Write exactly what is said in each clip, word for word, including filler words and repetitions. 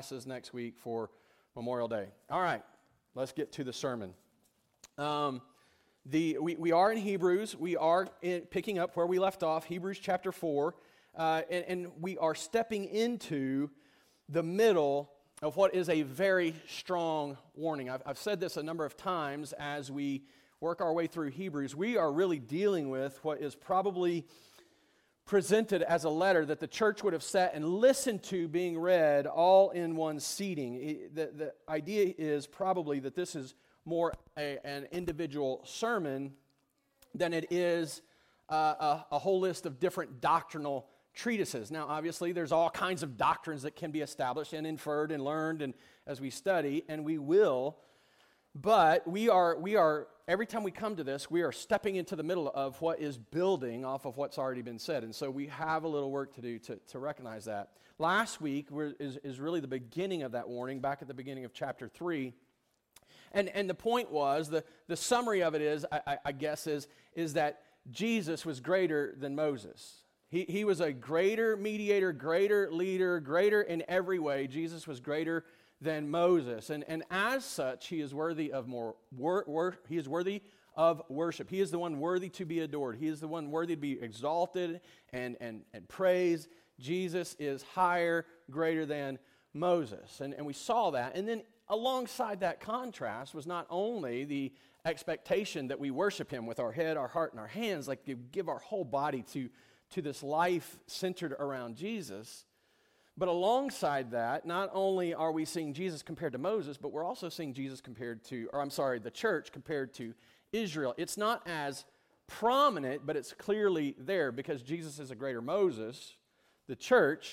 classes next week for Memorial Day. All right, let's get to the sermon. Um, the we, we are in Hebrews. We are in, picking up where we left off, Hebrews chapter four, uh, and, and we are stepping into the middle of what is a very strong warning. I've, I've said this a number of times as we work our way through Hebrews. We are really dealing with what is probably presented as a letter that the church would have sat and listened to being read all in one seating. It, the, the idea is probably that this is more a, an individual sermon than it is uh, a, a whole list of different doctrinal treatises. Now, obviously, there's all kinds of doctrines that can be established and inferred and learned, and as we study, and we will. But we are we are every time we come to this, we are stepping into the middle of what is building off of what's already been said, and so we have a little work to do to, to recognize that. Last week we're, is is really the beginning of that warning, back at the beginning of chapter three, and and the point was the the summary of it is I, I, I guess is is that Jesus was greater than Moses. He, he was a greater mediator, greater leader, greater in every way. Jesus was greater than Moses, and, and as such, he is worthy of more. Wor, wor, he is worthy of worship. He is the one worthy to be adored. He is the one worthy to be exalted and and and praised. Jesus is higher, greater than Moses, and and we saw that. And then alongside that contrast was not only the expectation that we worship him with our head, our heart, and our hands, like give our whole body to. to this life centered around Jesus. But alongside that, not only are we seeing Jesus compared to Moses, but we're also seeing Jesus compared to, or I'm sorry, the church compared to Israel. It's not as prominent, but it's clearly there because Jesus is a greater Moses. The church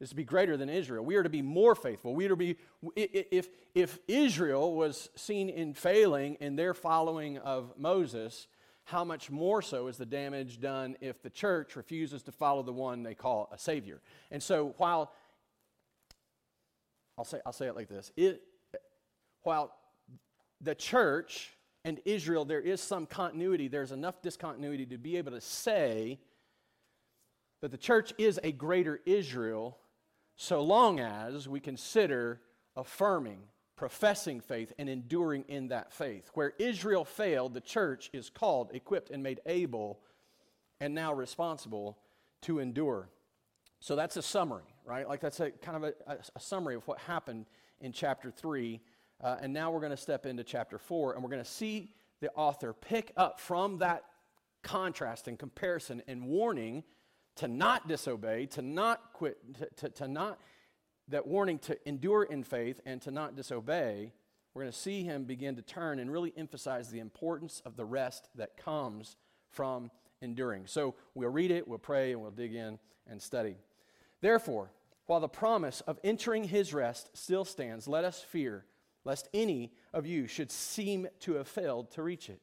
is to be greater than Israel. We are to be more faithful. We are to be, if, if Israel was seen in failing in their following of Moses, how much more so is the damage done if the church refuses to follow the one they call a savior? And so while, I'll say I'll say it like this, it, while the church and Israel, there is some continuity, there's enough discontinuity to be able to say that the church is a greater Israel so long as we consider affirming professing faith and enduring in that faith. Where Israel failed, the church is called, equipped, and made able, and now responsible to endure. So that's a summary, right? Like that's a kind of a, a summary of what happened in chapter three, uh, and now we're going to step into chapter four, and we're going to see the author pick up from that contrast and comparison and warning to not disobey, to not quit, to, to, to not... that warning to endure in faith and to not disobey. We're going to see him begin to turn and really emphasize the importance of the rest that comes from enduring. So we'll read it, we'll pray, and we'll dig in and study. Therefore, while the promise of entering his rest still stands, let us fear lest any of you should seem to have failed to reach it.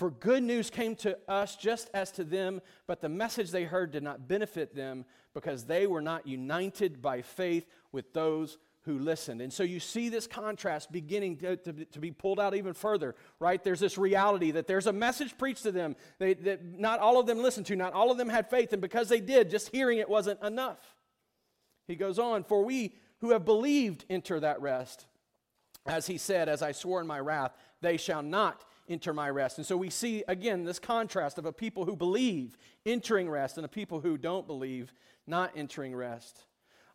For good news came to us just as to them, but the message they heard did not benefit them because they were not united by faith with those who listened. And so you see this contrast beginning to, to, to be pulled out even further, right? There's this reality that there's a message preached to them they, that not all of them listened to, not all of them had faith, and because they did, just hearing it wasn't enough. He goes on, for we who have believed enter that rest. As he said, as I swore in my wrath, they shall not enter my rest. And so we see, again, this contrast of a people who believe entering rest and a people who don't believe not entering rest.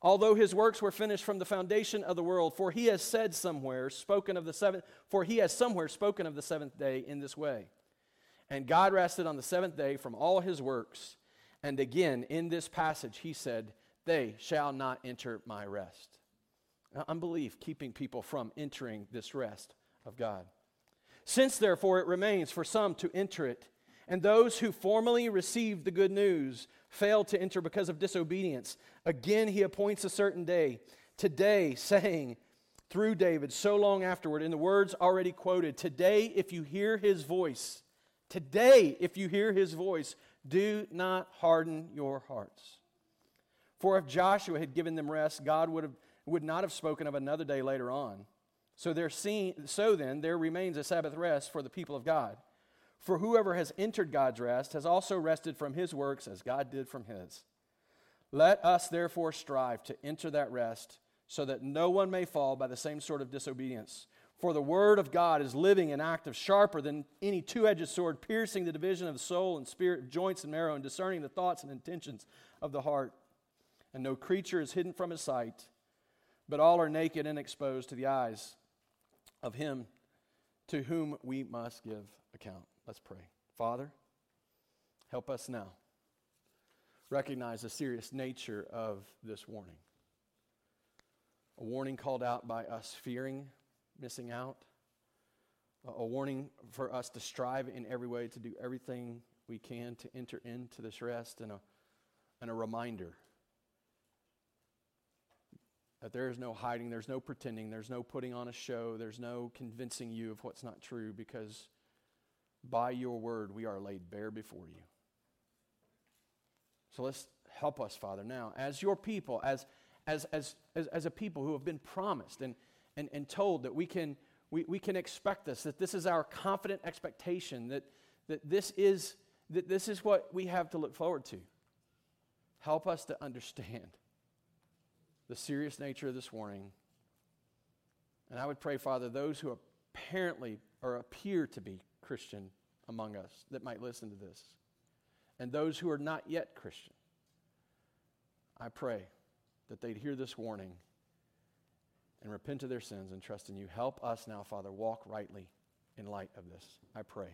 Although his works were finished from the foundation of the world, for he has said somewhere, spoken of the seventh, for he has somewhere spoken of the seventh day in this way. And God rested on the seventh day from all his works. And again, in this passage, he said, they shall not enter my rest. Now, unbelief keeping people from entering this rest of God. Since, therefore, it remains for some to enter it, and those who formerly received the good news failed to enter because of disobedience, again he appoints a certain day, today, saying, through David, so long afterward, in the words already quoted, today, if you hear his voice, today, if you hear his voice, do not harden your hearts. For if Joshua had given them rest, God would have, would not have spoken of another day later on. So, there seen, so then, there remains a Sabbath rest for the people of God. For whoever has entered God's rest has also rested from his works as God did from his. Let us therefore strive to enter that rest, so that no one may fall by the same sort of disobedience. For the word of God is living and active, sharper than any two-edged sword, piercing the division of the soul and spirit, of joints and marrow, and discerning the thoughts and intentions of the heart. And no creature is hidden from his sight, but all are naked and exposed to the eyes of him to whom we must give account. Let's pray. Father, help us now recognize the serious nature of this warning. A warning called out by us fearing missing out. A warning for us to strive in every way to do everything we can to enter into this rest, and a, and a reminder that there is no hiding, there's no pretending, there's no putting on a show, there's no convincing you of what's not true, because by your word we are laid bare before you. So let's help us, Father, now, as your people, as as as as, as a people who have been promised and and, and told that we can we, we can expect this, that this is our confident expectation, that that this is that this is what we have to look forward to. Help us to understand the serious nature of this warning. And I would pray, Father, those who apparently or appear to be Christian among us that might listen to this, and those who are not yet Christian, I pray that they'd hear this warning and repent of their sins and trust in you. Help us now, Father, walk rightly in light of this. I pray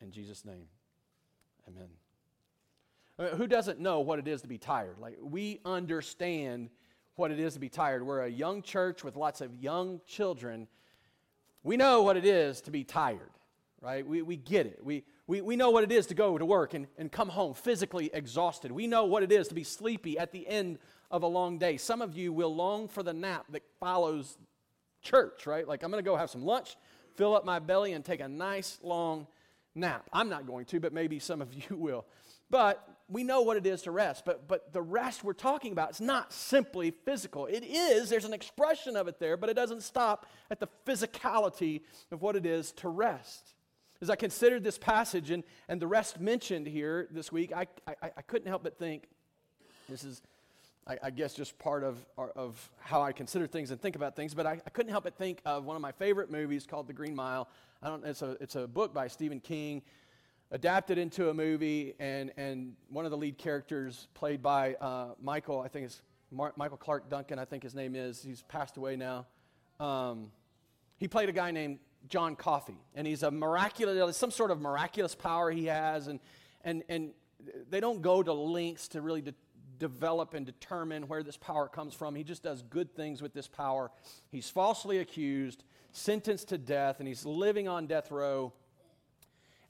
in Jesus' name. Amen. I mean, who doesn't know what it is to be tired? Like, we understand what it is to be tired. We're a young church with lots of young children. We know what it is to be tired, right? We we get it. We We we know what it is to go to work and, and come home physically exhausted. We know what it is to be sleepy at the end of a long day. Some of you will long for the nap that follows church, right? Like, I'm going to go have some lunch, fill up my belly, and take a nice long nap. I'm not going to, but maybe some of you will. But we know what it is to rest. But but the rest we're talking about is not simply physical. It is, there's an expression of it there, but it doesn't stop at the physicality of what it is to rest. As I considered this passage and, and the rest mentioned here this week, I, I, I couldn't help but think, this is, I, I guess, just part of, of how I consider things and think about things, but I, I couldn't help but think of one of my favorite movies called The Green Mile. I don't, it's a, it's a book by Stephen King, adapted into a movie, and, and one of the lead characters played by uh, Michael, I think it's Mar- Michael Clark Duncan, I think his name is. He's passed away now. Um, he played a guy named John Coffey, and he's a miraculous, some sort of miraculous power he has, and and and they don't go to lengths to really de- develop and determine where this power comes from. He just does good things with this power. He's falsely accused, sentenced to death, and he's living on death row,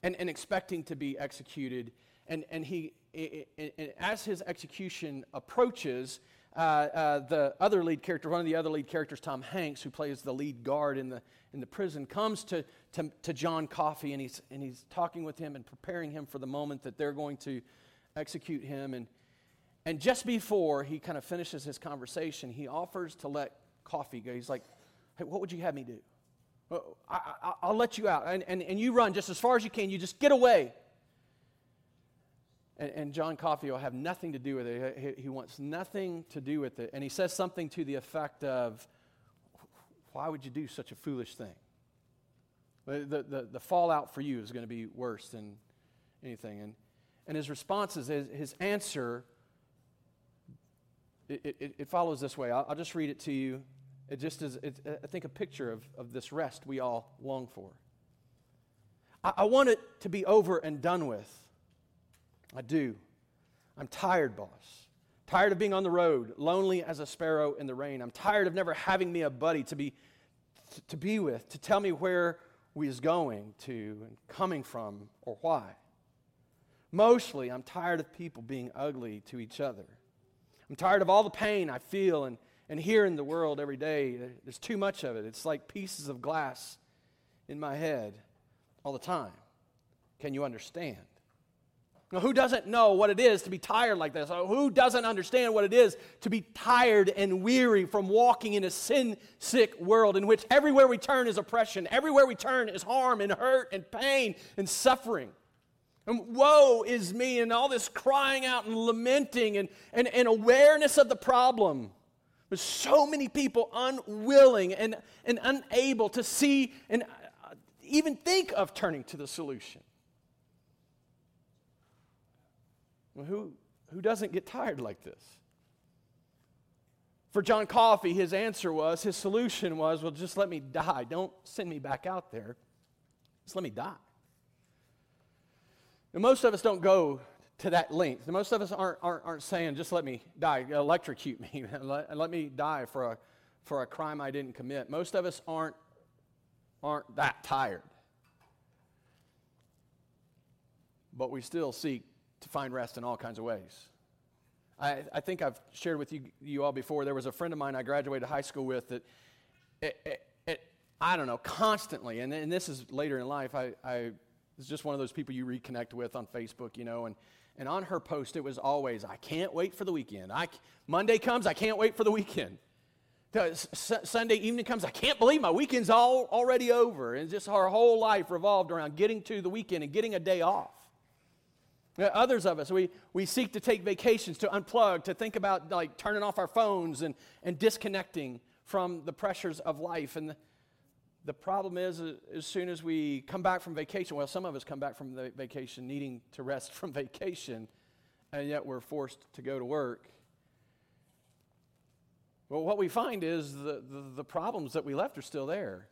and, and expecting to be executed. And and he, it, it, it, as his execution approaches, Uh, uh, the other lead character, one of the other lead characters, Tom Hanks, who plays the lead guard in the in the prison, comes to to, to John Coffey, and he's and he's talking with him and preparing him for the moment that they're going to execute him. And and just before he kind of finishes his conversation, he offers to let Coffey go. He's like, "Hey, what would you have me do? Well, I, I, I'll let you out, and, and and you run just as far as you can. You just get away." And John Coffey will have nothing to do with it. He wants nothing to do with it. And he says something to the effect of, "Why would you do such a foolish thing? The, the, the fallout for you is going to be worse than anything." And and his response is, his answer, it, it, it follows this way. I'll, I'll just read it to you. It just is, it, I think, a picture of, of this rest we all long for. I, I want it to be over and done with. I do. I'm tired, boss. Tired of being on the road, lonely as a sparrow in the rain. I'm tired of never having me a buddy to be to be with, to tell me where we is going to and coming from or why. Mostly, I'm tired of people being ugly to each other. I'm tired of all the pain I feel and, and hear in the world every day. There's too much of it. It's like pieces of glass in my head all the time. Can you understand? Now, who doesn't know what it is to be tired like this? Who doesn't understand what it is to be tired and weary from walking in a sin-sick world in which everywhere we turn is oppression, everywhere we turn is harm and hurt and pain and suffering? And woe is me, and all this crying out and lamenting and, and, and awareness of the problem, But so many people unwilling and, and unable to see and even think of turning to the solution. Well, who, who doesn't get tired like this? For John Coffey, his answer was, his solution was, well, just let me die. Don't send me back out there. Just let me die. And most of us don't go to that length. And most of us aren't, aren't, aren't saying, just let me die, electrocute me, let, let me die for a, for a crime I didn't commit. Most of us aren't, aren't that tired. But we still seek to find rest in all kinds of ways. I, I think I've shared with you, you all before, there was a friend of mine I graduated high school with that, it, it, it, I don't know, constantly, and, and this is later in life, I, I was just one of those people you reconnect with on Facebook, you know, and, and on her post it was always, I can't wait for the weekend. I, Monday comes, I can't wait for the weekend. S- Sunday evening comes, I can't believe my weekend's all already over. And just our whole life revolved around getting to the weekend and getting a day off. Others of us, we, we seek to take vacations, to unplug, to think about like turning off our phones and, and disconnecting from the pressures of life. And the, the problem is, uh, as soon as we come back from vacation, well, some of us come back from the vacation needing to rest from vacation, and yet we're forced to go to work. Well, what we find is the, the, the problems that we left are still there.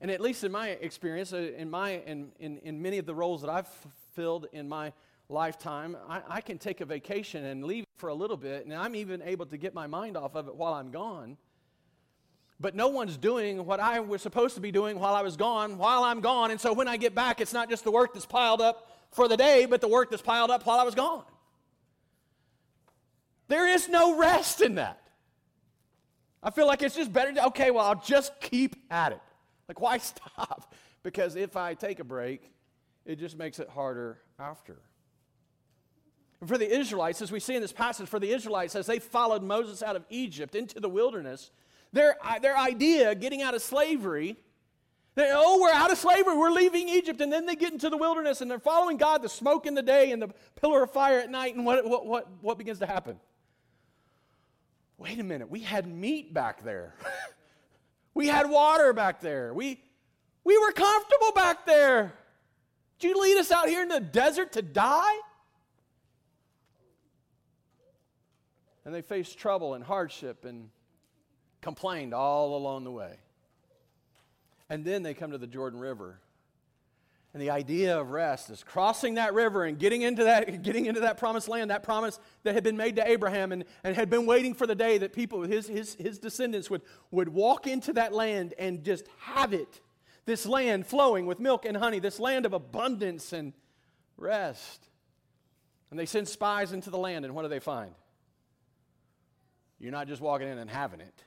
And at least in my experience, in my in, in, in many of the roles that I've filled in my lifetime, I, I can take a vacation and leave for a little bit, and I'm even able to get my mind off of it while I'm gone. But no one's doing what I was supposed to be doing while I was gone, while I'm gone. And so when I get back, it's not just the work that's piled up for the day, but the work that's piled up while I was gone. There is no rest in that. I feel like it's just better to, okay, well, I'll just keep at it. Like, why stop? Because if I take a break, it just makes it harder after. For the Israelites, as we see in this passage, for the Israelites, as they followed Moses out of Egypt into the wilderness, their, their idea of getting out of slavery, they, oh, we're out of slavery, we're leaving Egypt, and then they get into the wilderness, and they're following God, the smoke in the day and the pillar of fire at night, and what, what, what, what begins to happen? Wait a minute, we had meat back there. We had water back there. We, we were comfortable back there. Did you lead us out here in the desert to die? And they faced trouble and hardship and complained all along the way. And then they come to the Jordan River. And the idea of rest is crossing that river and getting into that, getting into that promised land, that promise that had been made to Abraham and, and had been waiting for the day that people, his, his, his descendants would, would walk into that land and just have it. This land flowing with milk and honey, this land of abundance and rest. And they send spies into the land, and what do they find? You're not just walking in and having it.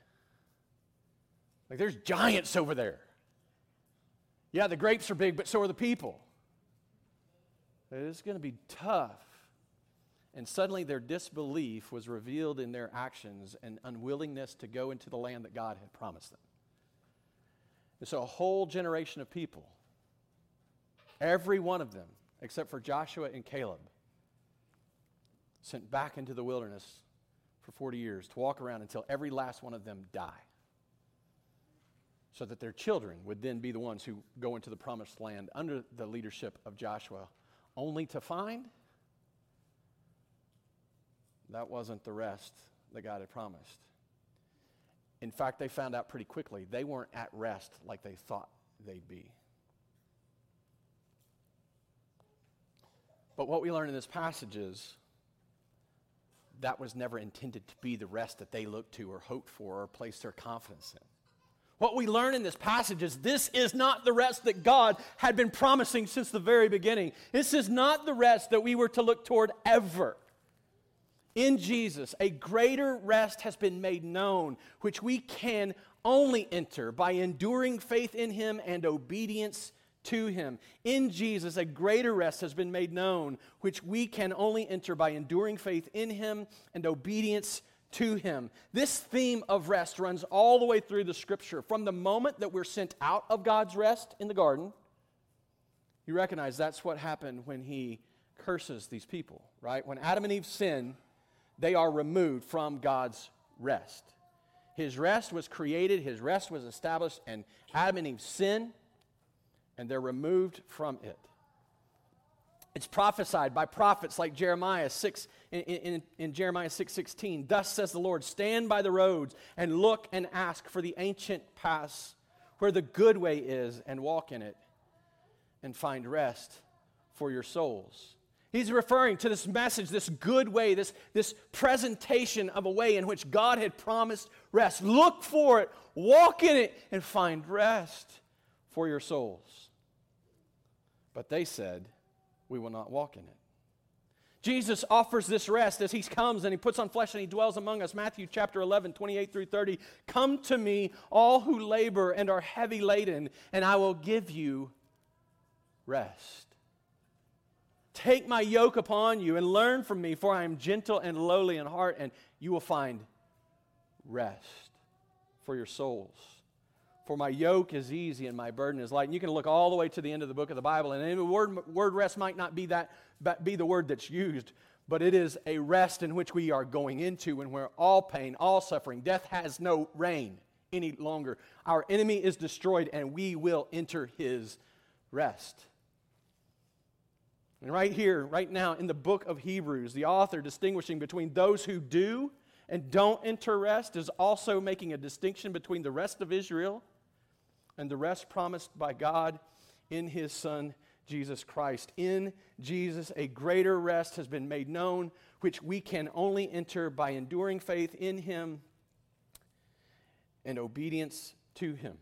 Like, there's giants over there. Yeah, the grapes are big, but so are the people. It's going to be tough. And suddenly their disbelief was revealed in their actions and unwillingness to go into the land that God had promised them. And so a whole generation of people, every one of them, except for Joshua and Caleb, sent back into the wilderness for forty years to walk around until every last one of them die, so that their children would then be the ones who go into the promised land under the leadership of Joshua, only to find that wasn't the rest that God had promised. In fact, they found out pretty quickly they weren't at rest like they thought they'd be. But what we learn in this passage is that was never intended to be the rest that they looked to or hoped for or placed their confidence in. What we learn in this passage is this is not the rest that God had been promising since the very beginning. This is not the rest that we were to look toward ever. In Jesus, a greater rest has been made known, which we can only enter by enduring faith in Him and obedience to Him. In Jesus, a greater rest has been made known, which we can only enter by enduring faith in Him and obedience to Him. This theme of rest runs all the way through the Scripture. From the moment that we're sent out of God's rest in the garden, you recognize that's what happened when He curses these people, right? When Adam and Eve sin, they are removed from God's rest. His rest was created, his rest was established, and Adam and Eve sin, and they're removed from it. It's prophesied by prophets like Jeremiah six, in, in, in Jeremiah six sixteen. Thus says the Lord, stand by the roads and look and ask for the ancient paths where the good way is and walk in it and find rest for your souls. He's referring to this message, this good way, this, this presentation of a way in which God had promised rest. Look for it, walk in it, and find rest for your souls. But they said, we will not walk in it. Jesus offers this rest as he comes and he puts on flesh and he dwells among us. Matthew chapter eleven, twenty-eight through thirty. Come to me, all who labor and are heavy laden, and I will give you rest. Take my yoke upon you and learn from me, for I am gentle and lowly in heart, and you will find rest for your souls. For my yoke is easy and my burden is light. And you can look all the way to the end of the book of the Bible, and the word, word rest might not be that, but be the word that's used, but it is a rest in which we are going into when we're all pain, all suffering. Death has no reign any longer. Our enemy is destroyed, and we will enter his rest. And right here, right now, in the book of Hebrews, the author distinguishing between those who do and don't enter rest is also making a distinction between the rest of Israel and the rest promised by God in His Son, Jesus Christ. In Jesus, a greater rest has been made known, which we can only enter by enduring faith in Him and obedience to Him.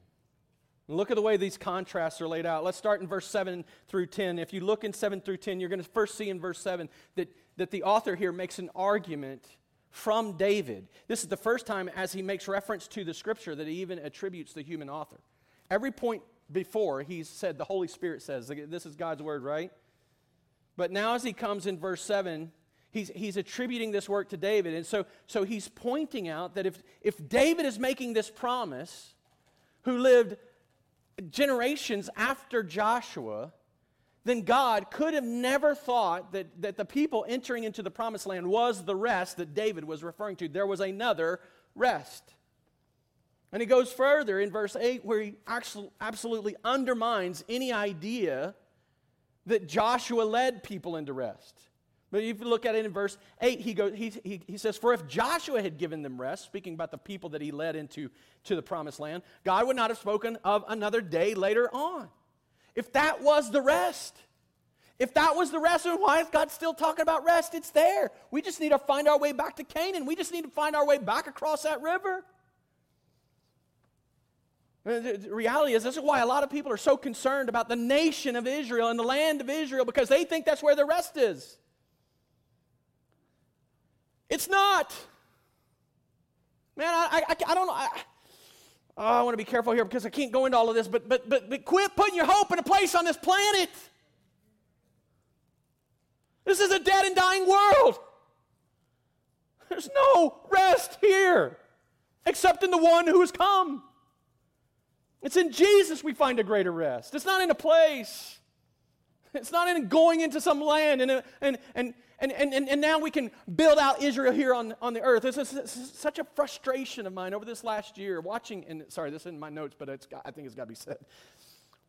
Look at the way these contrasts are laid out. Let's start in verse seven through ten. If you look in seven through ten, you're going to first see in verse seven that, that the author here makes an argument from David. This is the first time as he makes reference to the Scripture that he even attributes the human author. Every point before, he said, the Holy Spirit says, this is God's word, right? But now as he comes in verse seven, he's, he's attributing this work to David. And so, so he's pointing out that if, if David is making this promise, who lived generations after Joshua, then God could have never thought that, that the people entering into the promised land was the rest that David was referring to. There was another rest. And he goes further in verse eight where he actually, absolutely undermines any idea that Joshua led people into rest. But if you look at it in verse eight, he goes, he, he, he says, for if Joshua had given them rest, speaking about the people that he led into to the promised land, God would not have spoken of another day later on. If that was the rest, if that was the rest, then why is God still talking about rest? It's there. We just need to find our way back to Canaan. We just need to find our way back across that river. The reality is, this is why a lot of people are so concerned about the nation of Israel and the land of Israel, because they think that's where the rest is. It's not. Man, I, I, I don't know. I, oh, I want to be careful here because I can't go into all of this, but, but, but, but quit putting your hope in a place on this planet. This is a dead and dying world. There's no rest here except in the one who has come. It's in Jesus we find a greater rest. It's not in a place. It's not in going into some land and, and, and, And, and, and now we can build out Israel here on, on the earth. This is, this is such a frustration of mine over this last year, watching, and sorry, this isn't my notes, but it's, I think it's got to be said.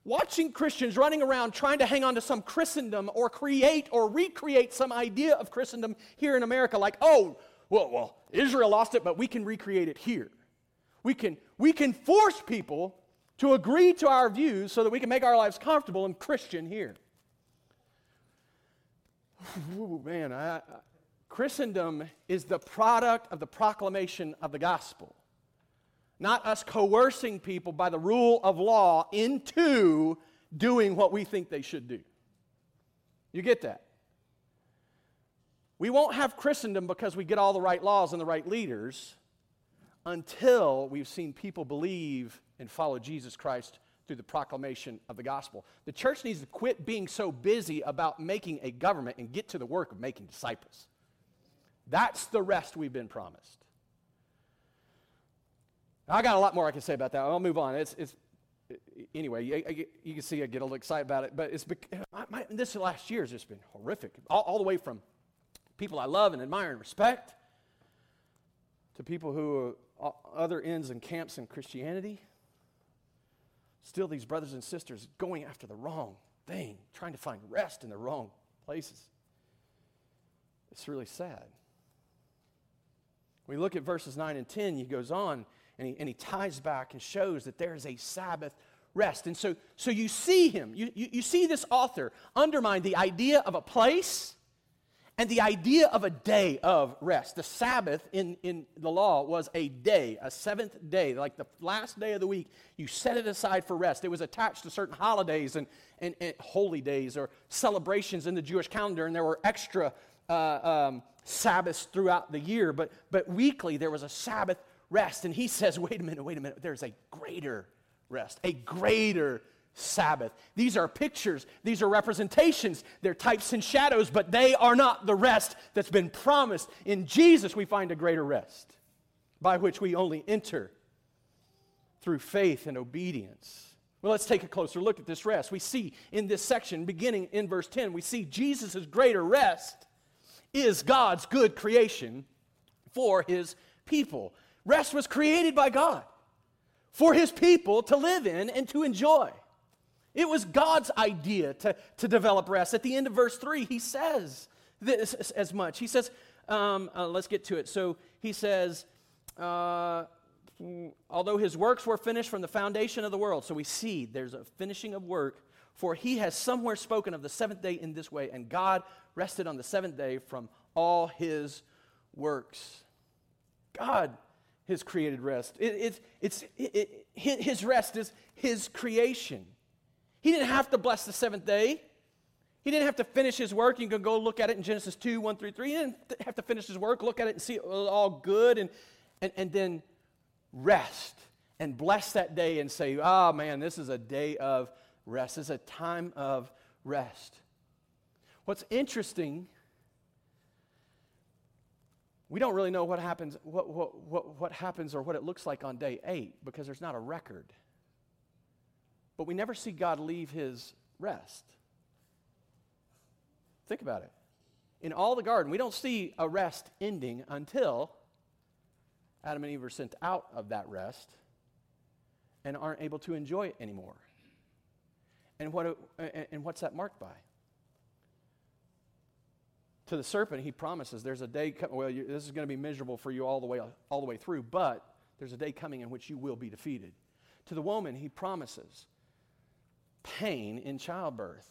Watching Christians running around trying to hang on to some Christendom or create or recreate some idea of Christendom here in America. Like, oh, well, well, Israel lost it, but we can recreate it here. We can, we can force people to agree to our views so that we can make our lives comfortable and Christian here. Ooh, man, I, I, Christendom is the product of the proclamation of the gospel, not us coercing people by the rule of law into doing what we think they should do. You get that? We won't have Christendom because we get all the right laws and the right leaders until we've seen people believe and follow Jesus Christ through the proclamation of the gospel. The church needs to quit being so busy about making a government and get to the work of making disciples. That's the rest we've been promised. I got a lot more I can say about that. I'll move on. It's, it's anyway, you, you, you can see I get a little excited about it, but it's my, my, this last year has just been horrific, all, all the way from people I love and admire and respect to people who other ends and camps in Christianity. Still, these brothers and sisters going after the wrong thing, trying to find rest in the wrong places. It's really sad. We look at verses nine and ten, he goes on, and he, and he ties back and shows that there is a Sabbath rest. And so, so you see him, you, you, you see this author undermine the idea of a place and the idea of a day of rest. The Sabbath in, in the law was a day, a seventh day, like the last day of the week. You set it aside for rest. It was attached to certain holidays and, and, and holy days or celebrations in the Jewish calendar, and there were extra Uh, um, Sabbaths throughout the year, but but weekly there was a Sabbath rest. And he says, wait a minute, wait a minute, there's a greater rest, a greater Sabbath. These are pictures, these are representations, they're types and shadows, but they are not the rest that's been promised. In Jesus we find a greater rest, by which we only enter through faith and obedience. Well, let's take a closer look at this rest. We see in this section, beginning in verse ten, we see Jesus' greater rest is God's good creation for his people. Rest was created by God for his people to live in and to enjoy. It was God's idea to, to develop rest. At the end of verse three, he says this as much. He says, um, uh, let's get to it. So he says, uh, although his works were finished from the foundation of the world. So we see there's a finishing of work. For he has somewhere spoken of the seventh day in this way, and God rested on the seventh day from all his works. God has created rest. It, it's, it's, it, it, his rest is his creation. He didn't have to bless the seventh day. He didn't have to finish his work. You can go look at it in Genesis two, one through three. He didn't have to finish his work, look at it and see it was all good, and, and, and then rest and bless that day and say, oh man, this is a day of rest. Is a time of rest. What's interesting, we don't really know what happens, what, what, what, what happens or what it looks like on day eight, because there's not a record. But we never see God leave his rest. Think about it. In all the garden, we don't see a rest ending until Adam and Eve are sent out of that rest and aren't able to enjoy it anymore. And what and what's that marked by? To the serpent, he promises there's a day coming. Well, you, this is going to be miserable for you all the way all the way through, but there's a day coming in which you will be defeated. To the woman, he promises pain in childbirth,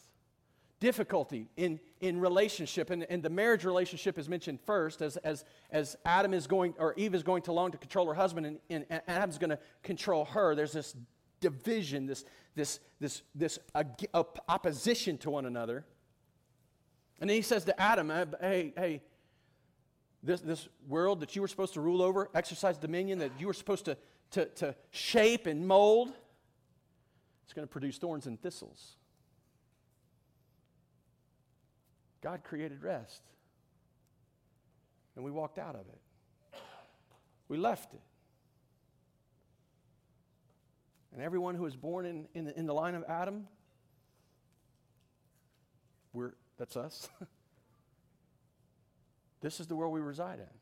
difficulty in, in relationship, and, and the marriage relationship is mentioned first as as as Adam is going or Eve is going to long to control her husband, and, and, and Adam's going to control her. There's this division, this. This this this uh, op- opposition to one another, and then he says to Adam, "Hey, hey, this this world that you were supposed to rule over, exercise dominion, that you were supposed to to, to shape and mold, it's going to produce thorns and thistles." God created rest, and we walked out of it. We left it. And everyone who was born in, in, the, in the line of Adam, we're, that's us. This is the world we reside in.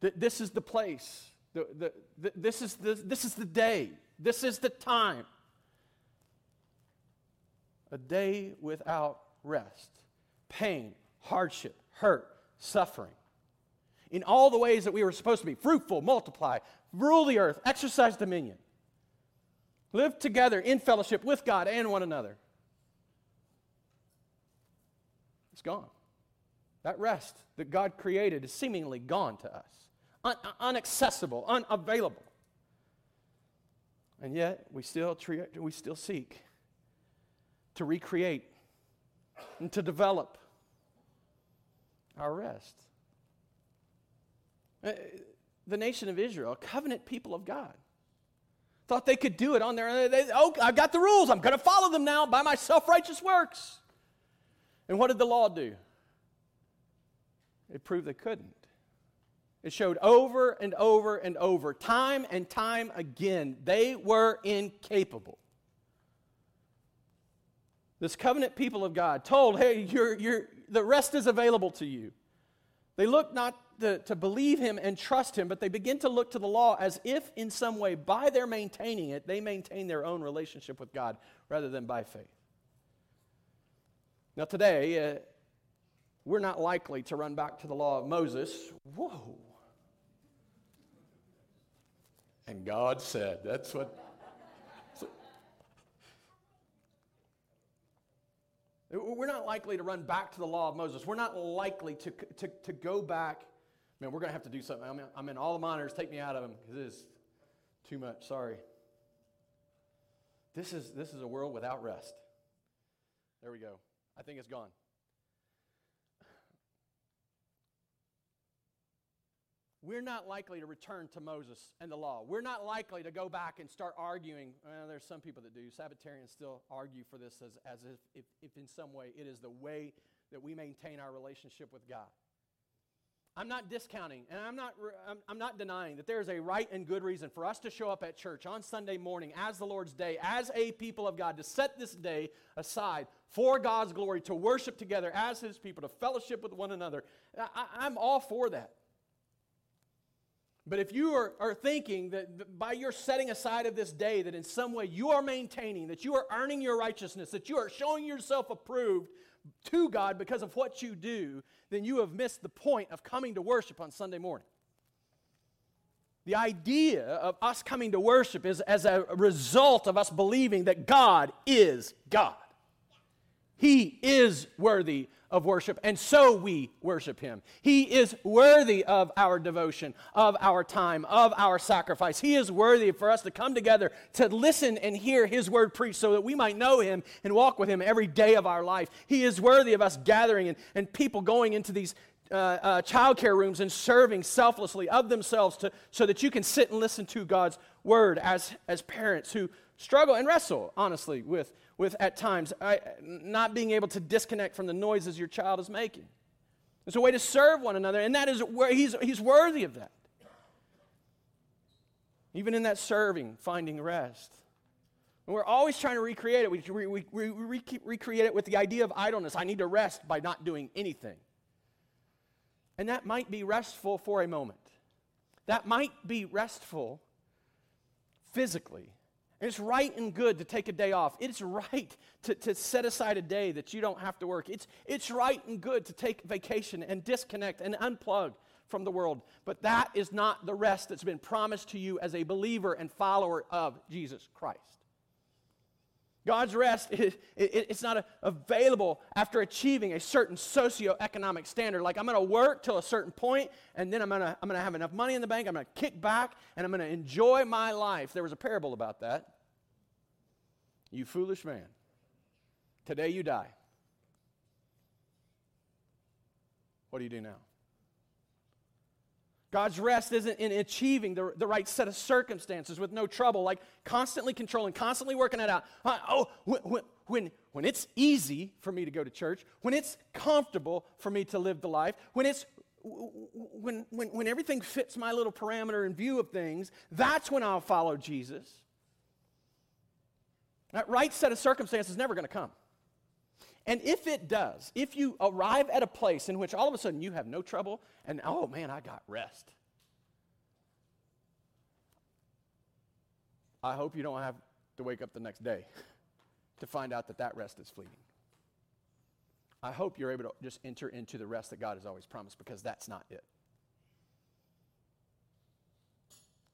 Th- this is the place. The, the, the, this, is the, this is the day. This is the time. A day without rest. Pain, hardship, hurt, suffering. In all the ways that we were supposed to be fruitful, multiply, rule the earth, exercise dominion. Live together in fellowship with God and one another. It's gone. That rest that God created is seemingly gone to us. Un- unaccessible, unavailable. And yet, we still tre- we still seek to recreate and to develop our rest. The nation of Israel, covenant people of God, thought they could do it on their own. They, oh, I've got the rules. I'm going to follow them now by my self-righteous works. And what did the law do? It proved they couldn't. It showed over and over and over, time and time again, they were incapable. This covenant people of God told, hey, you're, you're, the rest is available to you. They look not to, to believe him and trust him, but they begin to look to the law as if in some way, by their maintaining it, they maintain their own relationship with God rather than by faith. Now today, uh, we're not likely to run back to the law of Moses. Whoa. And God said, that's what... We're not likely to run back to the law of Moses. We're not likely to, to, to go back. Man, we're going to have to do something. I'm in, I'm in all the minors. Take me out of them because it is too much. Sorry. This is, this is a world without rest. There we go. I think it's gone. We're not likely to return to Moses and the law. We're not likely to go back and start arguing. Well, there's some people that do. Sabbatarians still argue for this as, as if, if, if in some way it is the way that we maintain our relationship with God. I'm not discounting, and I'm not, I'm, I'm not denying that there is a right and good reason for us to show up at church on Sunday morning as the Lord's day, as a people of God, to set this day aside for God's glory, to worship together as His people, to fellowship with one another. I, I'm all for that. But if you are, are thinking that by your setting aside of this day that in some way you are maintaining, that you are earning your righteousness, that you are showing yourself approved to God because of what you do, then you have missed the point of coming to worship on Sunday morning. The idea of us coming to worship is as a result of us believing that God is God. He is worthy of worship, and so we worship Him. He is worthy of our devotion, of our time, of our sacrifice. He is worthy for us to come together to listen and hear His word preached so that we might know Him and walk with Him every day of our life. He is worthy of us gathering and, and people going into these uh, uh, childcare rooms and serving selflessly of themselves to, so that you can sit and listen to God's word as, as parents who struggle and wrestle, honestly, with with at times I, not being able to disconnect from the noises your child is making. It's a way to serve one another, and that is where he's, he's worthy of that. Even in that serving, finding rest. And we're always trying to recreate it. We, we, we, we, we recreate it with the idea of idleness. I need to rest by not doing anything. And that might be restful for a moment. That might be restful physically. It's right and good to take a day off. It's right to, to set aside a day that you don't have to work. It's, it's right and good to take vacation and disconnect and unplug from the world. But that is not the rest that's been promised to you as a believer and follower of Jesus Christ. God's rest, is, it, it's not a, available after achieving a certain socioeconomic standard. Like, I'm going to work till a certain point, and then I'm going to I'm going to have enough money in the bank, I'm going to kick back, and I'm going to enjoy my life. There was a parable about that. You foolish man, today you die. What do you do now? God's rest isn't in achieving the, the right set of circumstances with no trouble, like constantly controlling, constantly working it out. Oh, when, when, when it's easy for me to go to church, when it's comfortable for me to live the life, when it's when when when everything fits my little parameter and view of things, that's when I'll follow Jesus. That right set of circumstances is never going to come. And if it does, if you arrive at a place in which all of a sudden you have no trouble and, oh man, I got rest. I hope you don't have to wake up the next day to find out that that rest is fleeting. I hope you're able to just enter into the rest that God has always promised, because that's not it.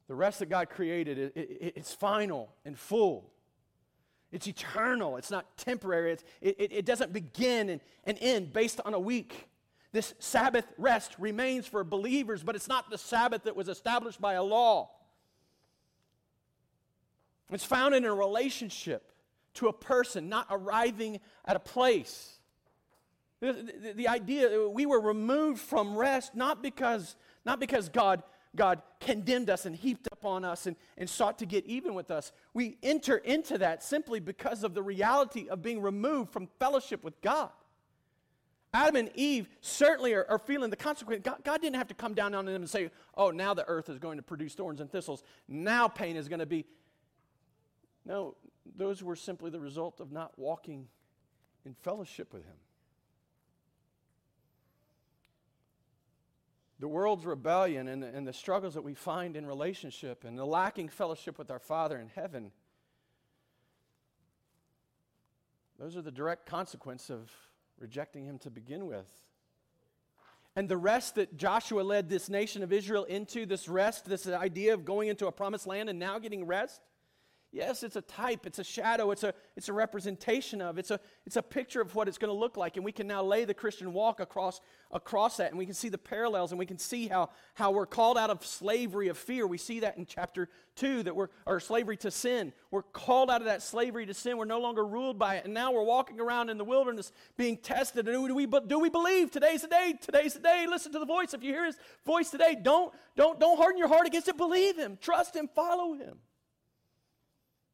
The rest that God created, it, it, it's final and full. It's eternal. It's not temporary. It's, it, it, it doesn't begin and, and end based on a week. This Sabbath rest remains for believers, but it's not the Sabbath that was established by a law. It's found in a relationship to a person, not arriving at a place. The, the, the idea, we were removed from rest, not because, not because God... God condemned us and heaped up on us and, and sought to get even with us. We enter into that simply because of the reality of being removed from fellowship with God. Adam and Eve certainly are, are feeling the consequence. God, God didn't have to come down on them and say, oh, now the earth is going to produce thorns and thistles. Now pain is going to be. No, those were simply the result of not walking in fellowship with Him. the world's rebellion and the, and the struggles that we find in relationship and the lacking fellowship with our Father in heaven, those are the direct consequence of rejecting him to begin with. And the rest that Joshua led this nation of Israel into, this rest, this idea of going into a promised land and now getting rest, yes, it's a type, it's a shadow, it's a it's a representation of, it's a it's a picture of what it's going to look like, and we can now lay the Christian walk across across that, and we can see the parallels, and we can see how how we're called out of slavery of fear. We see that in chapter two, that we're or slavery to sin. We're called out of that slavery to sin. We're no longer ruled by it, and now we're walking around in the wilderness being tested. Do we do we believe? Today's the day. Today's the day. Listen to the voice. If you hear his voice today, don't don't don't harden your heart against it. Believe him. Trust him. Follow him.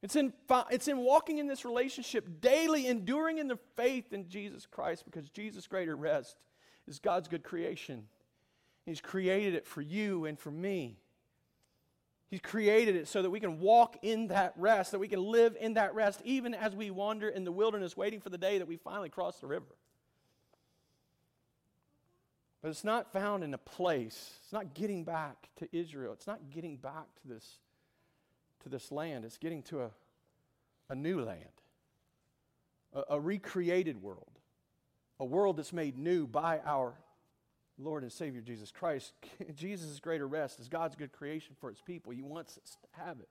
It's in, it's in walking in this relationship, daily enduring in the faith in Jesus Christ, because Jesus' greater rest is God's good creation. He's created it for you and for me. He's created it so that we can walk in that rest, that we can live in that rest, even as we wander in the wilderness, waiting for the day that we finally cross the river. But it's not found in a place. It's not getting back to Israel. It's not getting back to this To this land. It's getting to a, a new land, a, a recreated world, a world that's made new by our Lord and Savior Jesus Christ. Jesus' greater rest is God's good creation for his people. He wants us to have it.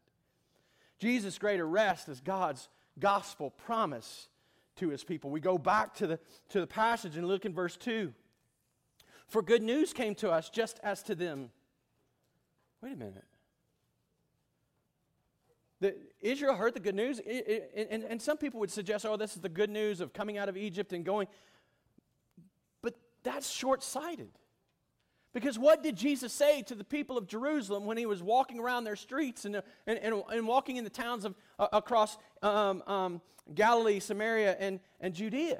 Jesus' greater rest is God's gospel promise to his people. We go back to the, to the passage and look in verse two. For good news came to us just as to them. Wait a minute. The, Israel heard the good news, it, it, and, and some people would suggest, oh, this is the good news of coming out of Egypt and going. But that's short-sighted. Because what did Jesus say to the people of Jerusalem when he was walking around their streets and and, and, and walking in the towns of uh, across um, um, Galilee, Samaria, and, and Judea?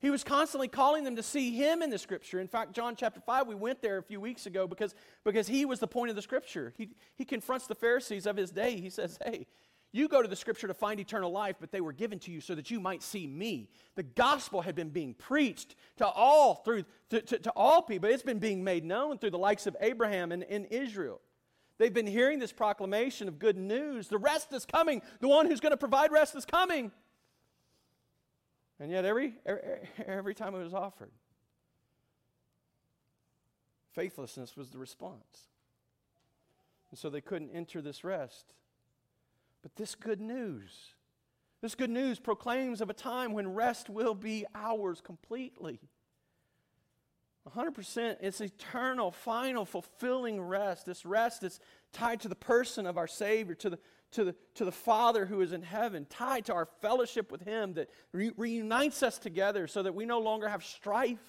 He was constantly calling them to see him in the Scripture. In fact, John chapter five, we went there a few weeks ago because, because he was the point of the Scripture. He, he confronts the Pharisees of his day. He says, hey, you go to the Scripture to find eternal life, but they were given to you so that you might see me. The gospel had been being preached to all through to, to, to all people. It's been being made known through the likes of Abraham and in Israel. They've been hearing this proclamation of good news. The rest is coming. The one who's going to provide rest is coming. And yet every, every every time it was offered, faithlessness was the response. And so they couldn't enter this rest. But this good news, this good news proclaims of a time when rest will be ours completely. one hundred percent, it's eternal, final, fulfilling rest. This rest is tied to the person of our Savior, to the To the, to the Father who is in heaven, tied to our fellowship with him that re- reunites us together so that we no longer have strife.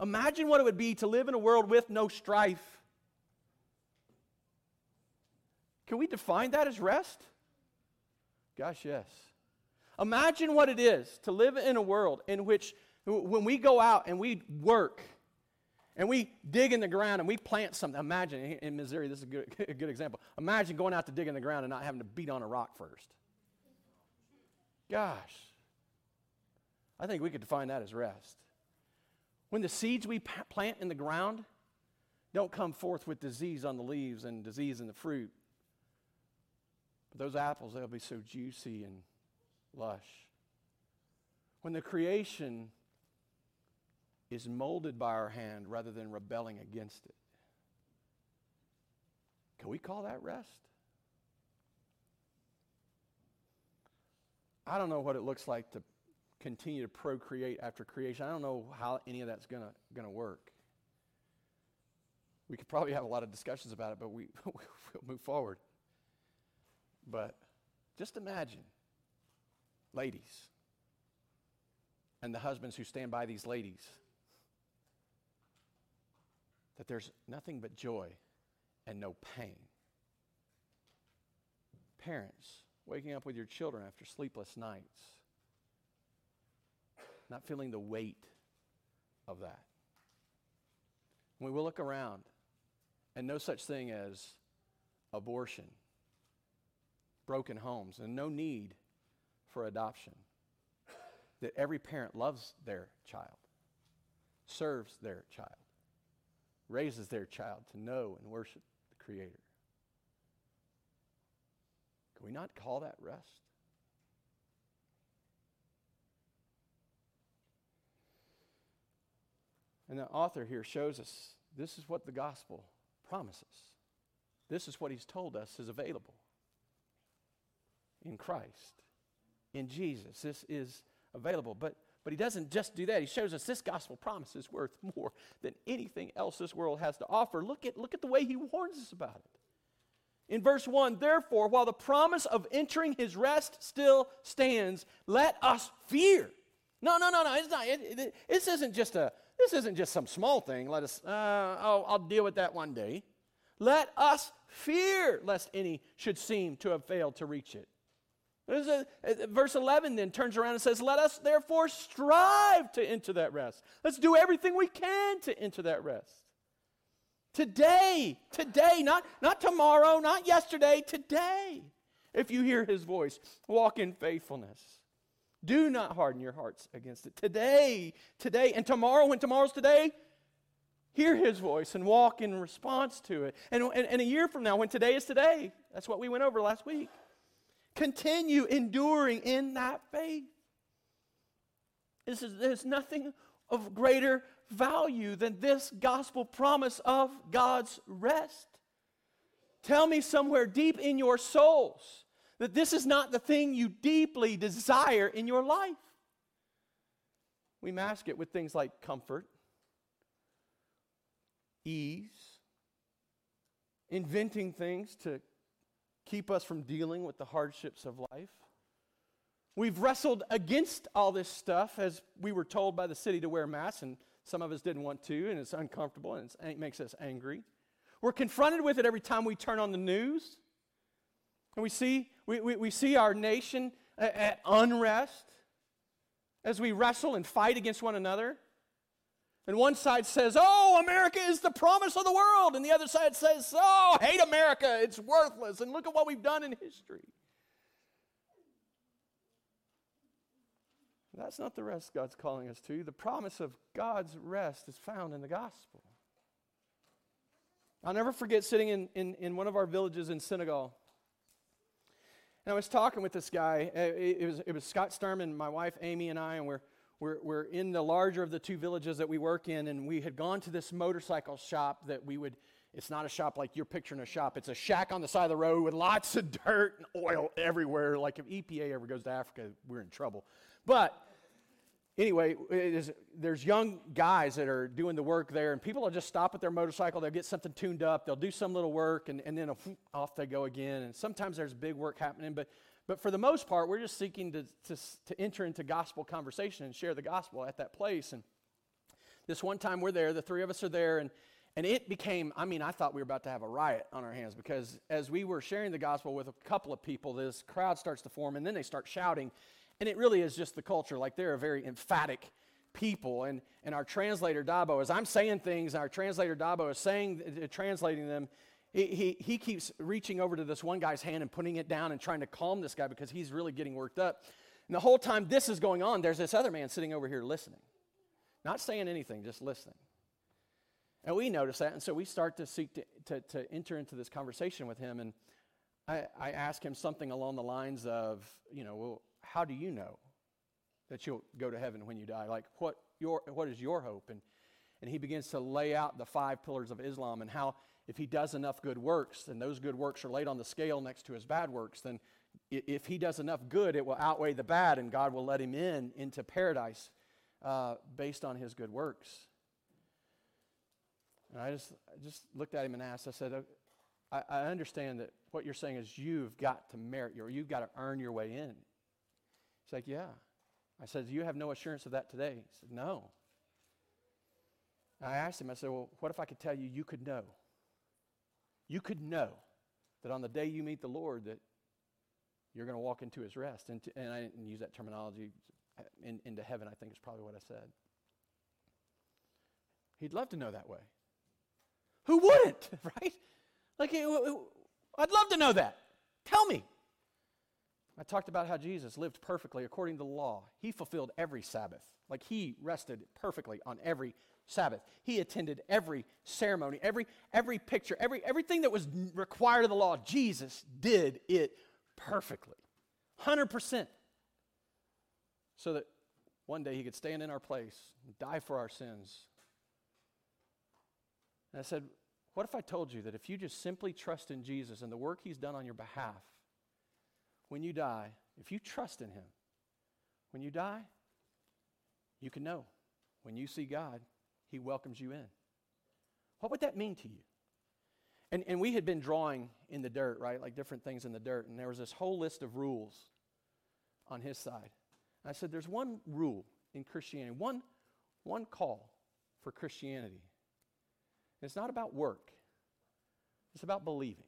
Imagine what it would be to live in a world with no strife. Can we define that as rest? Gosh, yes. Imagine what it is to live in a world in which when we go out and we work and we dig in the ground and we plant something. Imagine, in Missouri, this is a good, a good example. Imagine going out to dig in the ground and not having to beat on a rock first. Gosh. I think we could define that as rest. When the seeds we plant in the ground don't come forth with disease on the leaves and disease in the fruit. But those apples, they'll be so juicy and lush. When the creation is molded by our hand rather than rebelling against it. Can we call that rest? I don't know what it looks like to continue to procreate after creation. I don't know how any of that's going to going to work. We could probably have a lot of discussions about it, but we, we'll move forward. But just imagine, ladies, and the husbands who stand by these ladies, that there's nothing but joy and no pain. Parents waking up with your children after sleepless nights, not feeling the weight of that. We will look around and no such thing as abortion, broken homes, and no need for adoption. That every parent loves their child, serves their child, raises their child to know and worship the Creator. Can we not call that rest? And the author here shows us this is what the gospel promises. This is what he's told us is available in Christ, in Jesus. This is available. But but he doesn't just do that. He shows us this gospel promise is worth more than anything else this world has to offer. Look at, look at the way he warns us about it. In verse one, therefore, while the promise of entering his rest still stands, let us fear. No, no, no, no. It's not. It, it, this isn't just a. This isn't just some small thing. Let us. Uh, oh, I'll deal with that one day. Let us fear lest any should seem to have failed to reach it. A, verse eleven then turns around and says, let us therefore strive to enter that rest. Let's do everything we can to enter that rest. Today, today, not, not tomorrow, not yesterday, today. If you hear his voice, walk in faithfulness. Do not harden your hearts against it. Today, today, and tomorrow, when tomorrow's today, hear his voice and walk in response to it. And, and, and a year from now, when today is today, that's what we went over last week. Continue enduring in that faith. This is, there's nothing of greater value than this gospel promise of God's rest. Tell me somewhere deep in your souls that this is not the thing you deeply desire in your life. We mask it with things like comfort, ease, inventing things to keep us from dealing with the hardships of life. We've wrestled against all this stuff as we were told by the city to wear masks, and some of us didn't want to, and it's uncomfortable, and it's, it makes us angry. We're confronted with it every time we turn on the news, and we see, we, we, we see our nation at, at unrest as we wrestle and fight against one another. And one side says, oh, America is the promise of the world. And the other side says, oh, hate America. It's worthless. And look at what we've done in history. That's not the rest God's calling us to. The promise of God's rest is found in the gospel. I'll never forget sitting in, in, in one of our villages in Senegal. And I was talking with this guy. It, it, was, it was Scott Sturm and my wife, Amy, and I, and we're We're, we're in the larger of the two villages that we work in, and we had gone to this motorcycle shop that we would, it's not a shop like you're picturing a shop, it's a shack on the side of the road with lots of dirt and oil everywhere. Like if E P A ever goes to Africa, we're in trouble. But anyway, it is, there's young guys that are doing the work there, and people will just stop at their motorcycle, they'll get something tuned up, they'll do some little work, and, and then off they go again. And sometimes there's big work happening, but But for the most part, we're just seeking to, to, to enter into gospel conversation and share the gospel at that place. And this one time we're there, the three of us are there, and, and it became, I mean, I thought we were about to have a riot on our hands, because as we were sharing the gospel with a couple of people, this crowd starts to form, and then they start shouting. And it really is just the culture. Like, they're a very emphatic people. And, and our translator, Dabo, as I'm saying things, our translator, Dabo, is saying, uh, translating them, He, he he keeps reaching over to this one guy's hand and putting it down and trying to calm this guy because he's really getting worked up. And the whole time this is going on, there's this other man sitting over here listening. Not saying anything, just listening. And we notice that, and so we start to seek to, to, to enter into this conversation with him. And I, I ask him something along the lines of, you know, well, how do you know that you'll go to heaven when you die? Like, what your what is your hope? And and he begins to lay out the five pillars of Islam and how if he does enough good works, and those good works are laid on the scale next to his bad works, then if he does enough good, it will outweigh the bad, and God will let him in into paradise uh, based on his good works. And I just, I just looked at him and asked, I said, I, I understand that what you're saying is you've got to merit, your, you've got to earn your way in. He's like, yeah. I said, you have no assurance of that today. He said, no. And I asked him, I said, well, what if I could tell you you could know? You could know that on the day you meet the Lord that you're going to walk into his rest. And, to, and I didn't use that terminology, in, into heaven, I think is probably what I said. He'd love to know that way. Who wouldn't, right? Like, I'd love to know that. Tell me. I talked about how Jesus lived perfectly according to the law. He fulfilled every Sabbath. Like, he rested perfectly on every Sabbath. He attended every ceremony, every every picture, every everything that was required of the law. Jesus did it perfectly, one hundred percent, so that one day he could stand in our place and die for our sins. And I said, what if I told you that if you just simply trust in Jesus and the work he's done on your behalf, when you die, if you trust in him, when you die, you can know when you see God, he welcomes you in. What would that mean to you? And and we had been drawing in the dirt, right? Like different things in the dirt. And there was this whole list of rules on his side. And I said, there's one rule in Christianity, one, one call for Christianity. And it's not about work. It's about believing.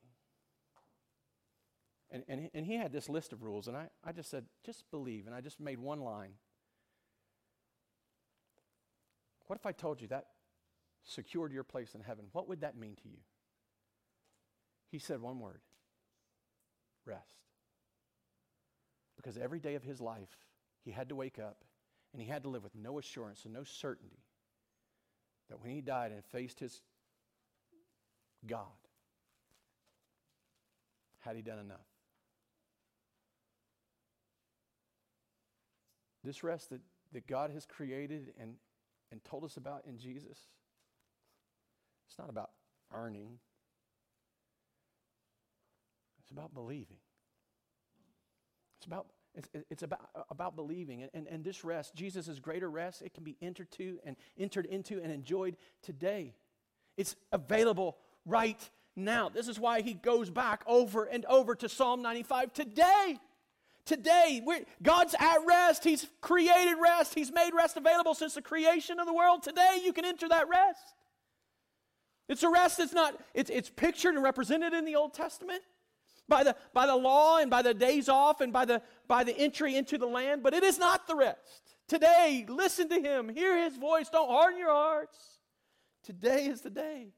And, and, and he had this list of rules. And I, I just said, just believe. And I just made one line. What if I told you that secured your place in heaven? What would that mean to you? He said one word, rest. Because every day of his life, he had to wake up and he had to live with no assurance and no certainty that when he died and faced his God, had he done enough? This rest that, that God has created and and told us about in Jesus, it's not about earning. It's about believing. It's about it's, it's about about believing. And, and, and this rest, Jesus' greater rest, it can be entered to and entered into and enjoyed today. It's available right now. This is why he goes back over and over to Psalm ninety-five today. Today, we're, God's at rest. He's created rest. He's made rest available since the creation of the world. Today, you can enter that rest. It's a rest that's not, it's, it's pictured and represented in the Old Testament by the, by the law and by the days off and by the, by the entry into the land, but it is not the rest. Today, listen to him. Hear his voice. Don't harden your hearts. Today is the day.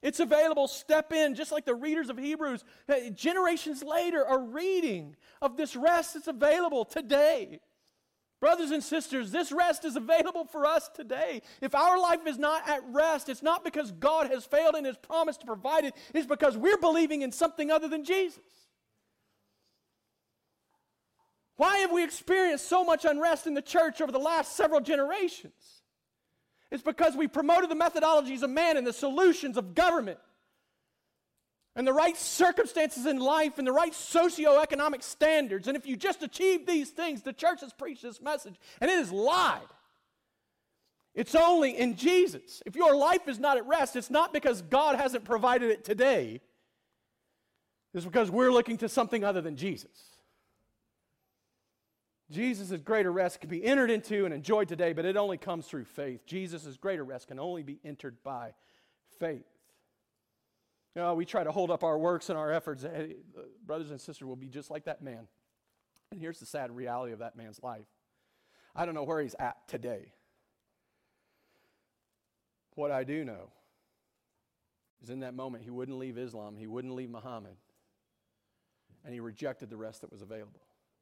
It's available. Step in, just like the readers of Hebrews, generations later, are reading of this rest that's available today. Brothers and sisters, this rest is available for us today. If our life is not at rest, it's not because God has failed in his promise to provide it. It's because we're believing in something other than Jesus. Why have we experienced so much unrest in the church over the last several generations? It's because we promoted the methodologies of man and the solutions of government and the right circumstances in life and the right socioeconomic standards. And if you just achieve these things, the church has preached this message, and it has lied. It's only in Jesus. If your life is not at rest, it's not because God hasn't provided it today. It's because we're looking to something other than Jesus. Jesus' greater rest can be entered into and enjoyed today, but it only comes through faith. Jesus' greater rest can only be entered by faith. You know, we try to hold up our works and our efforts. Hey, brothers and sisters, will be just like that man. And here's the sad reality of that man's life. I don't know where he's at today. What I do know is in that moment, he wouldn't leave Islam, he wouldn't leave Muhammad, and he rejected the rest that was available.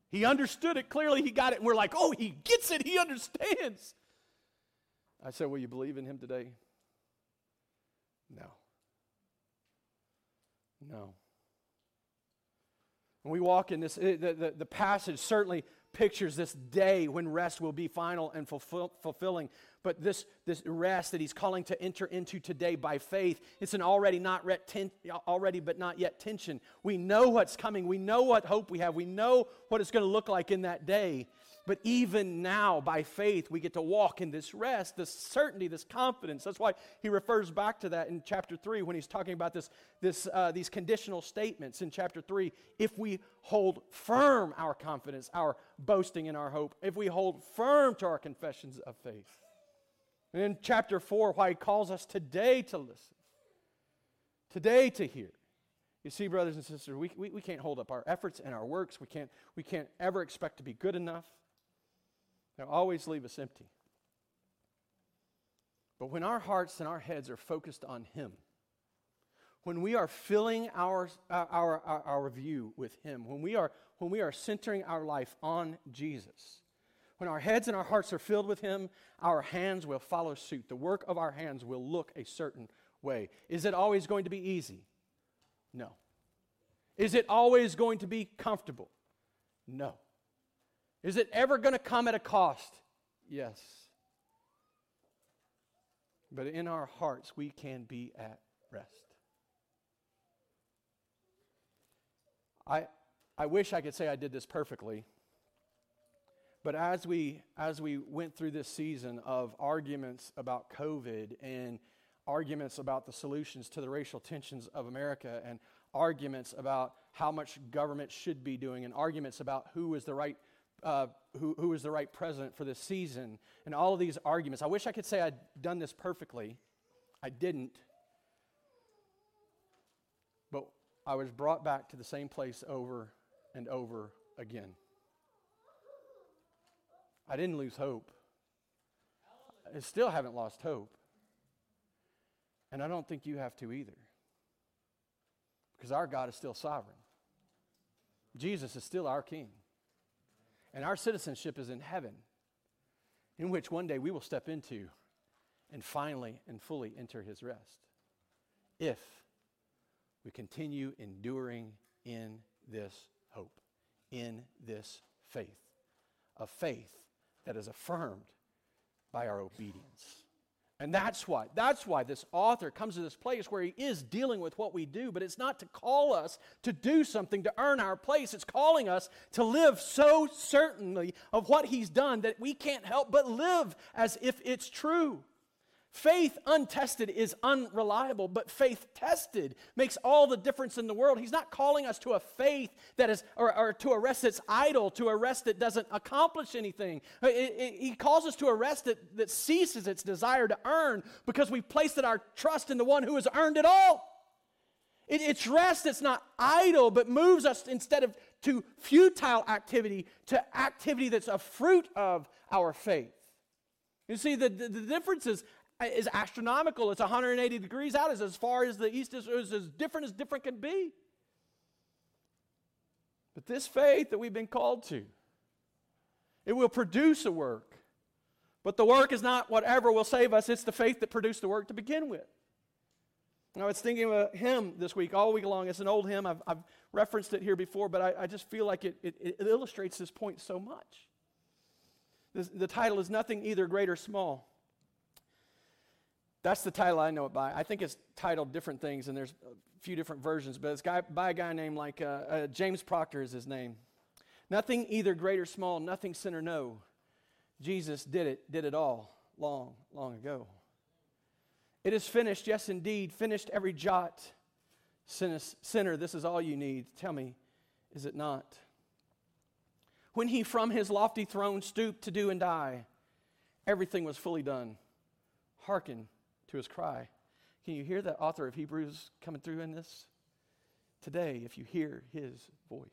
He understood it clearly. He got it. We're like, oh, he gets it. He understands. I said, will you believe in him today? No. No. And we walk in this, the, the, the passage certainly pictures this day when rest will be final and fulfill, fulfilling. But this, this rest that he's calling to enter into today by faith, it's an already not ret- ten, already but not yet tension. We know what's coming. We know what hope we have. We know what it's going to look like in that day. But even now, by faith, we get to walk in this rest, this certainty, this confidence. That's why he refers back to that in chapter three when he's talking about this, this, uh, these conditional statements in chapter three. If we hold firm our confidence, our boasting in our hope, if we hold firm to our confessions of faith. And in chapter four, why he calls us today to listen, today to hear. You see, brothers and sisters, we, we, we can't hold up our efforts and our works. We can't, we can't ever expect to be good enough. They'll always leave us empty. But when our hearts and our heads are focused on him, when we are filling our, uh, our, our, our view with him, when we are, when we are centering our life on Jesus, When our heads and our hearts are filled with Him, our hands will follow suit. The work of our hands will look a certain way. Is it always going to be easy? No. Is it always going to be comfortable? No. Is it ever going to come at a cost? Yes. But in our hearts, we can be at rest. I I wish I could say I did this perfectly. But as we as we went through this season of arguments about COVID and arguments about the solutions to the racial tensions of America and arguments about how much government should be doing and arguments about who is the right uh, who who is the right president for this season and all of these arguments, I wish I could say I'd done this perfectly. I didn't. But I was brought back to the same place over and over again. I didn't lose hope. I still haven't lost hope. And I don't think you have to either. Because our God is still sovereign. Jesus is still our King. And our citizenship is in heaven, in which one day we will step into and finally and fully enter His rest. If we continue enduring in this hope, in this faith, a faith that is affirmed by our obedience. And that's why, that's why this author comes to this place where he is dealing with what we do, but it's not to call us to do something to earn our place. It's calling us to live so certainly of what He's done that we can't help but live as if it's true. Faith untested is unreliable, but faith tested makes all the difference in the world. He's not calling us to a faith that is, or, or to a rest that's idle, to a rest that doesn't accomplish anything. It, it, he calls us to a rest that, that ceases its desire to earn because we've placed our trust in the one who has earned it all. It, it's rest that's not idle, but moves us instead of to futile activity, to activity that's a fruit of our faith. You see, the, the, the difference is, is astronomical. It's one hundred eighty degrees out. It's as far as the east is, is as different as different can be. But this faith that we've been called to, it will produce a work. But the work is not whatever will save us. It's the faith that produced the work to begin with. And I was thinking of a hymn this week, all week long. It's an old hymn. I've, I've referenced it here before, but I, I just feel like it, it, it illustrates this point so much. This, the title is Nothing Either Great or Small. That's the title I know it by. I think it's titled different things, and there's a few different versions, but it's guy, by a guy named like uh, uh, James Proctor is his name. Nothing either great or small, nothing sin or no. Jesus did it, did it all long, long ago. It is finished, yes indeed, finished every jot. Sinner, this is all you need. Tell me, is it not? When He from His lofty throne stooped to do and die, everything was fully done. Hearken to His cry. Can you hear that author of Hebrews coming through in this? Today, if you hear His voice,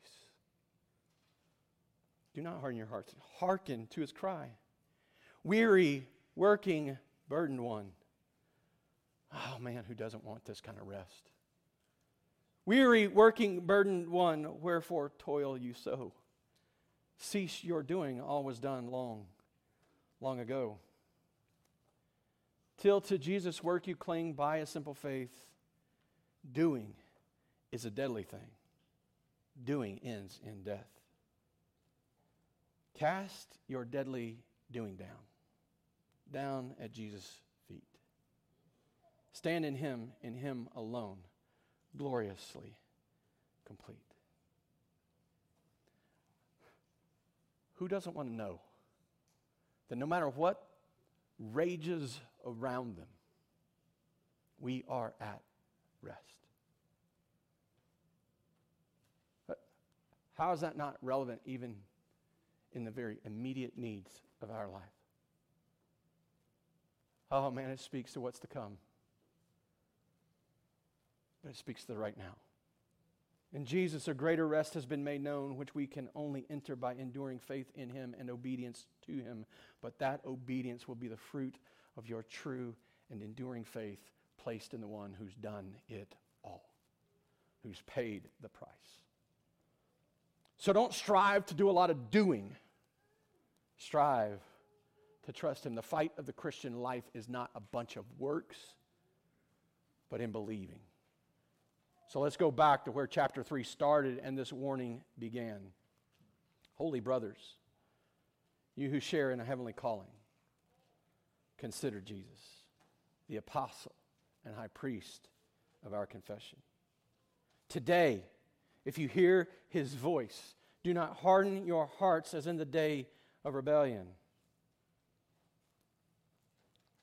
do not harden your hearts. Hearken to His cry. Weary, working, burdened one. Oh man, who doesn't want this kind of rest? Weary, working, burdened one, wherefore toil you so? Cease your doing, all was done long, long ago. Till to Jesus' work you cling by a simple faith. Doing is a deadly thing. Doing ends in death. Cast your deadly doing down, down at Jesus' feet. Stand in Him, in Him alone, gloriously complete. Who doesn't want to know that no matter what rages around them, we are at rest? But how is that not relevant even in the very immediate needs of our life? Oh man, it speaks to what's to come. But it speaks to the right now. In Jesus, a greater rest has been made known, which we can only enter by enduring faith in Him and obedience to Him. But that obedience will be the fruit of your true and enduring faith placed in the one who's done it all, who's paid the price. So don't strive to do a lot of doing. Strive to trust him. The fight of the Christian life is not a bunch of works, but in believing. So let's go back to where chapter three started and this warning began. Holy brothers, you who share in a heavenly calling, consider Jesus, the apostle and high priest of our confession. Today, if you hear his voice, do not harden your hearts as in the day of rebellion.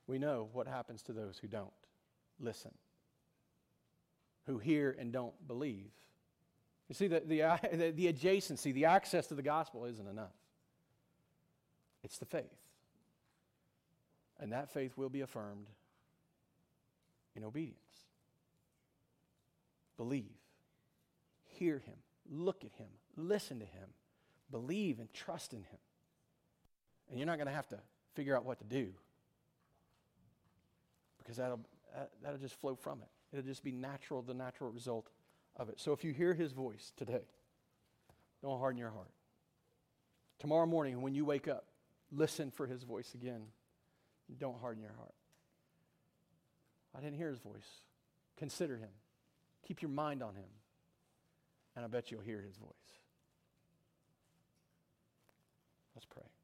We know what happens to those who don't listen, who hear and don't believe. You see, the, the, uh, the adjacency, the access to the gospel isn't enough. It's the faith. And that faith will be affirmed in obedience. Believe. Hear him. Look at him. Listen to him. Believe and trust in him. And you're not going to have to figure out what to do, because that'll, that'll just flow from it. It'll just be natural, the natural result of it. So if you hear his voice today, don't harden your heart. Tomorrow morning when you wake up, listen for his voice again. Don't harden your heart. I didn't hear his voice. Consider him. Keep your mind on him. And I bet you'll hear his voice. Let's pray.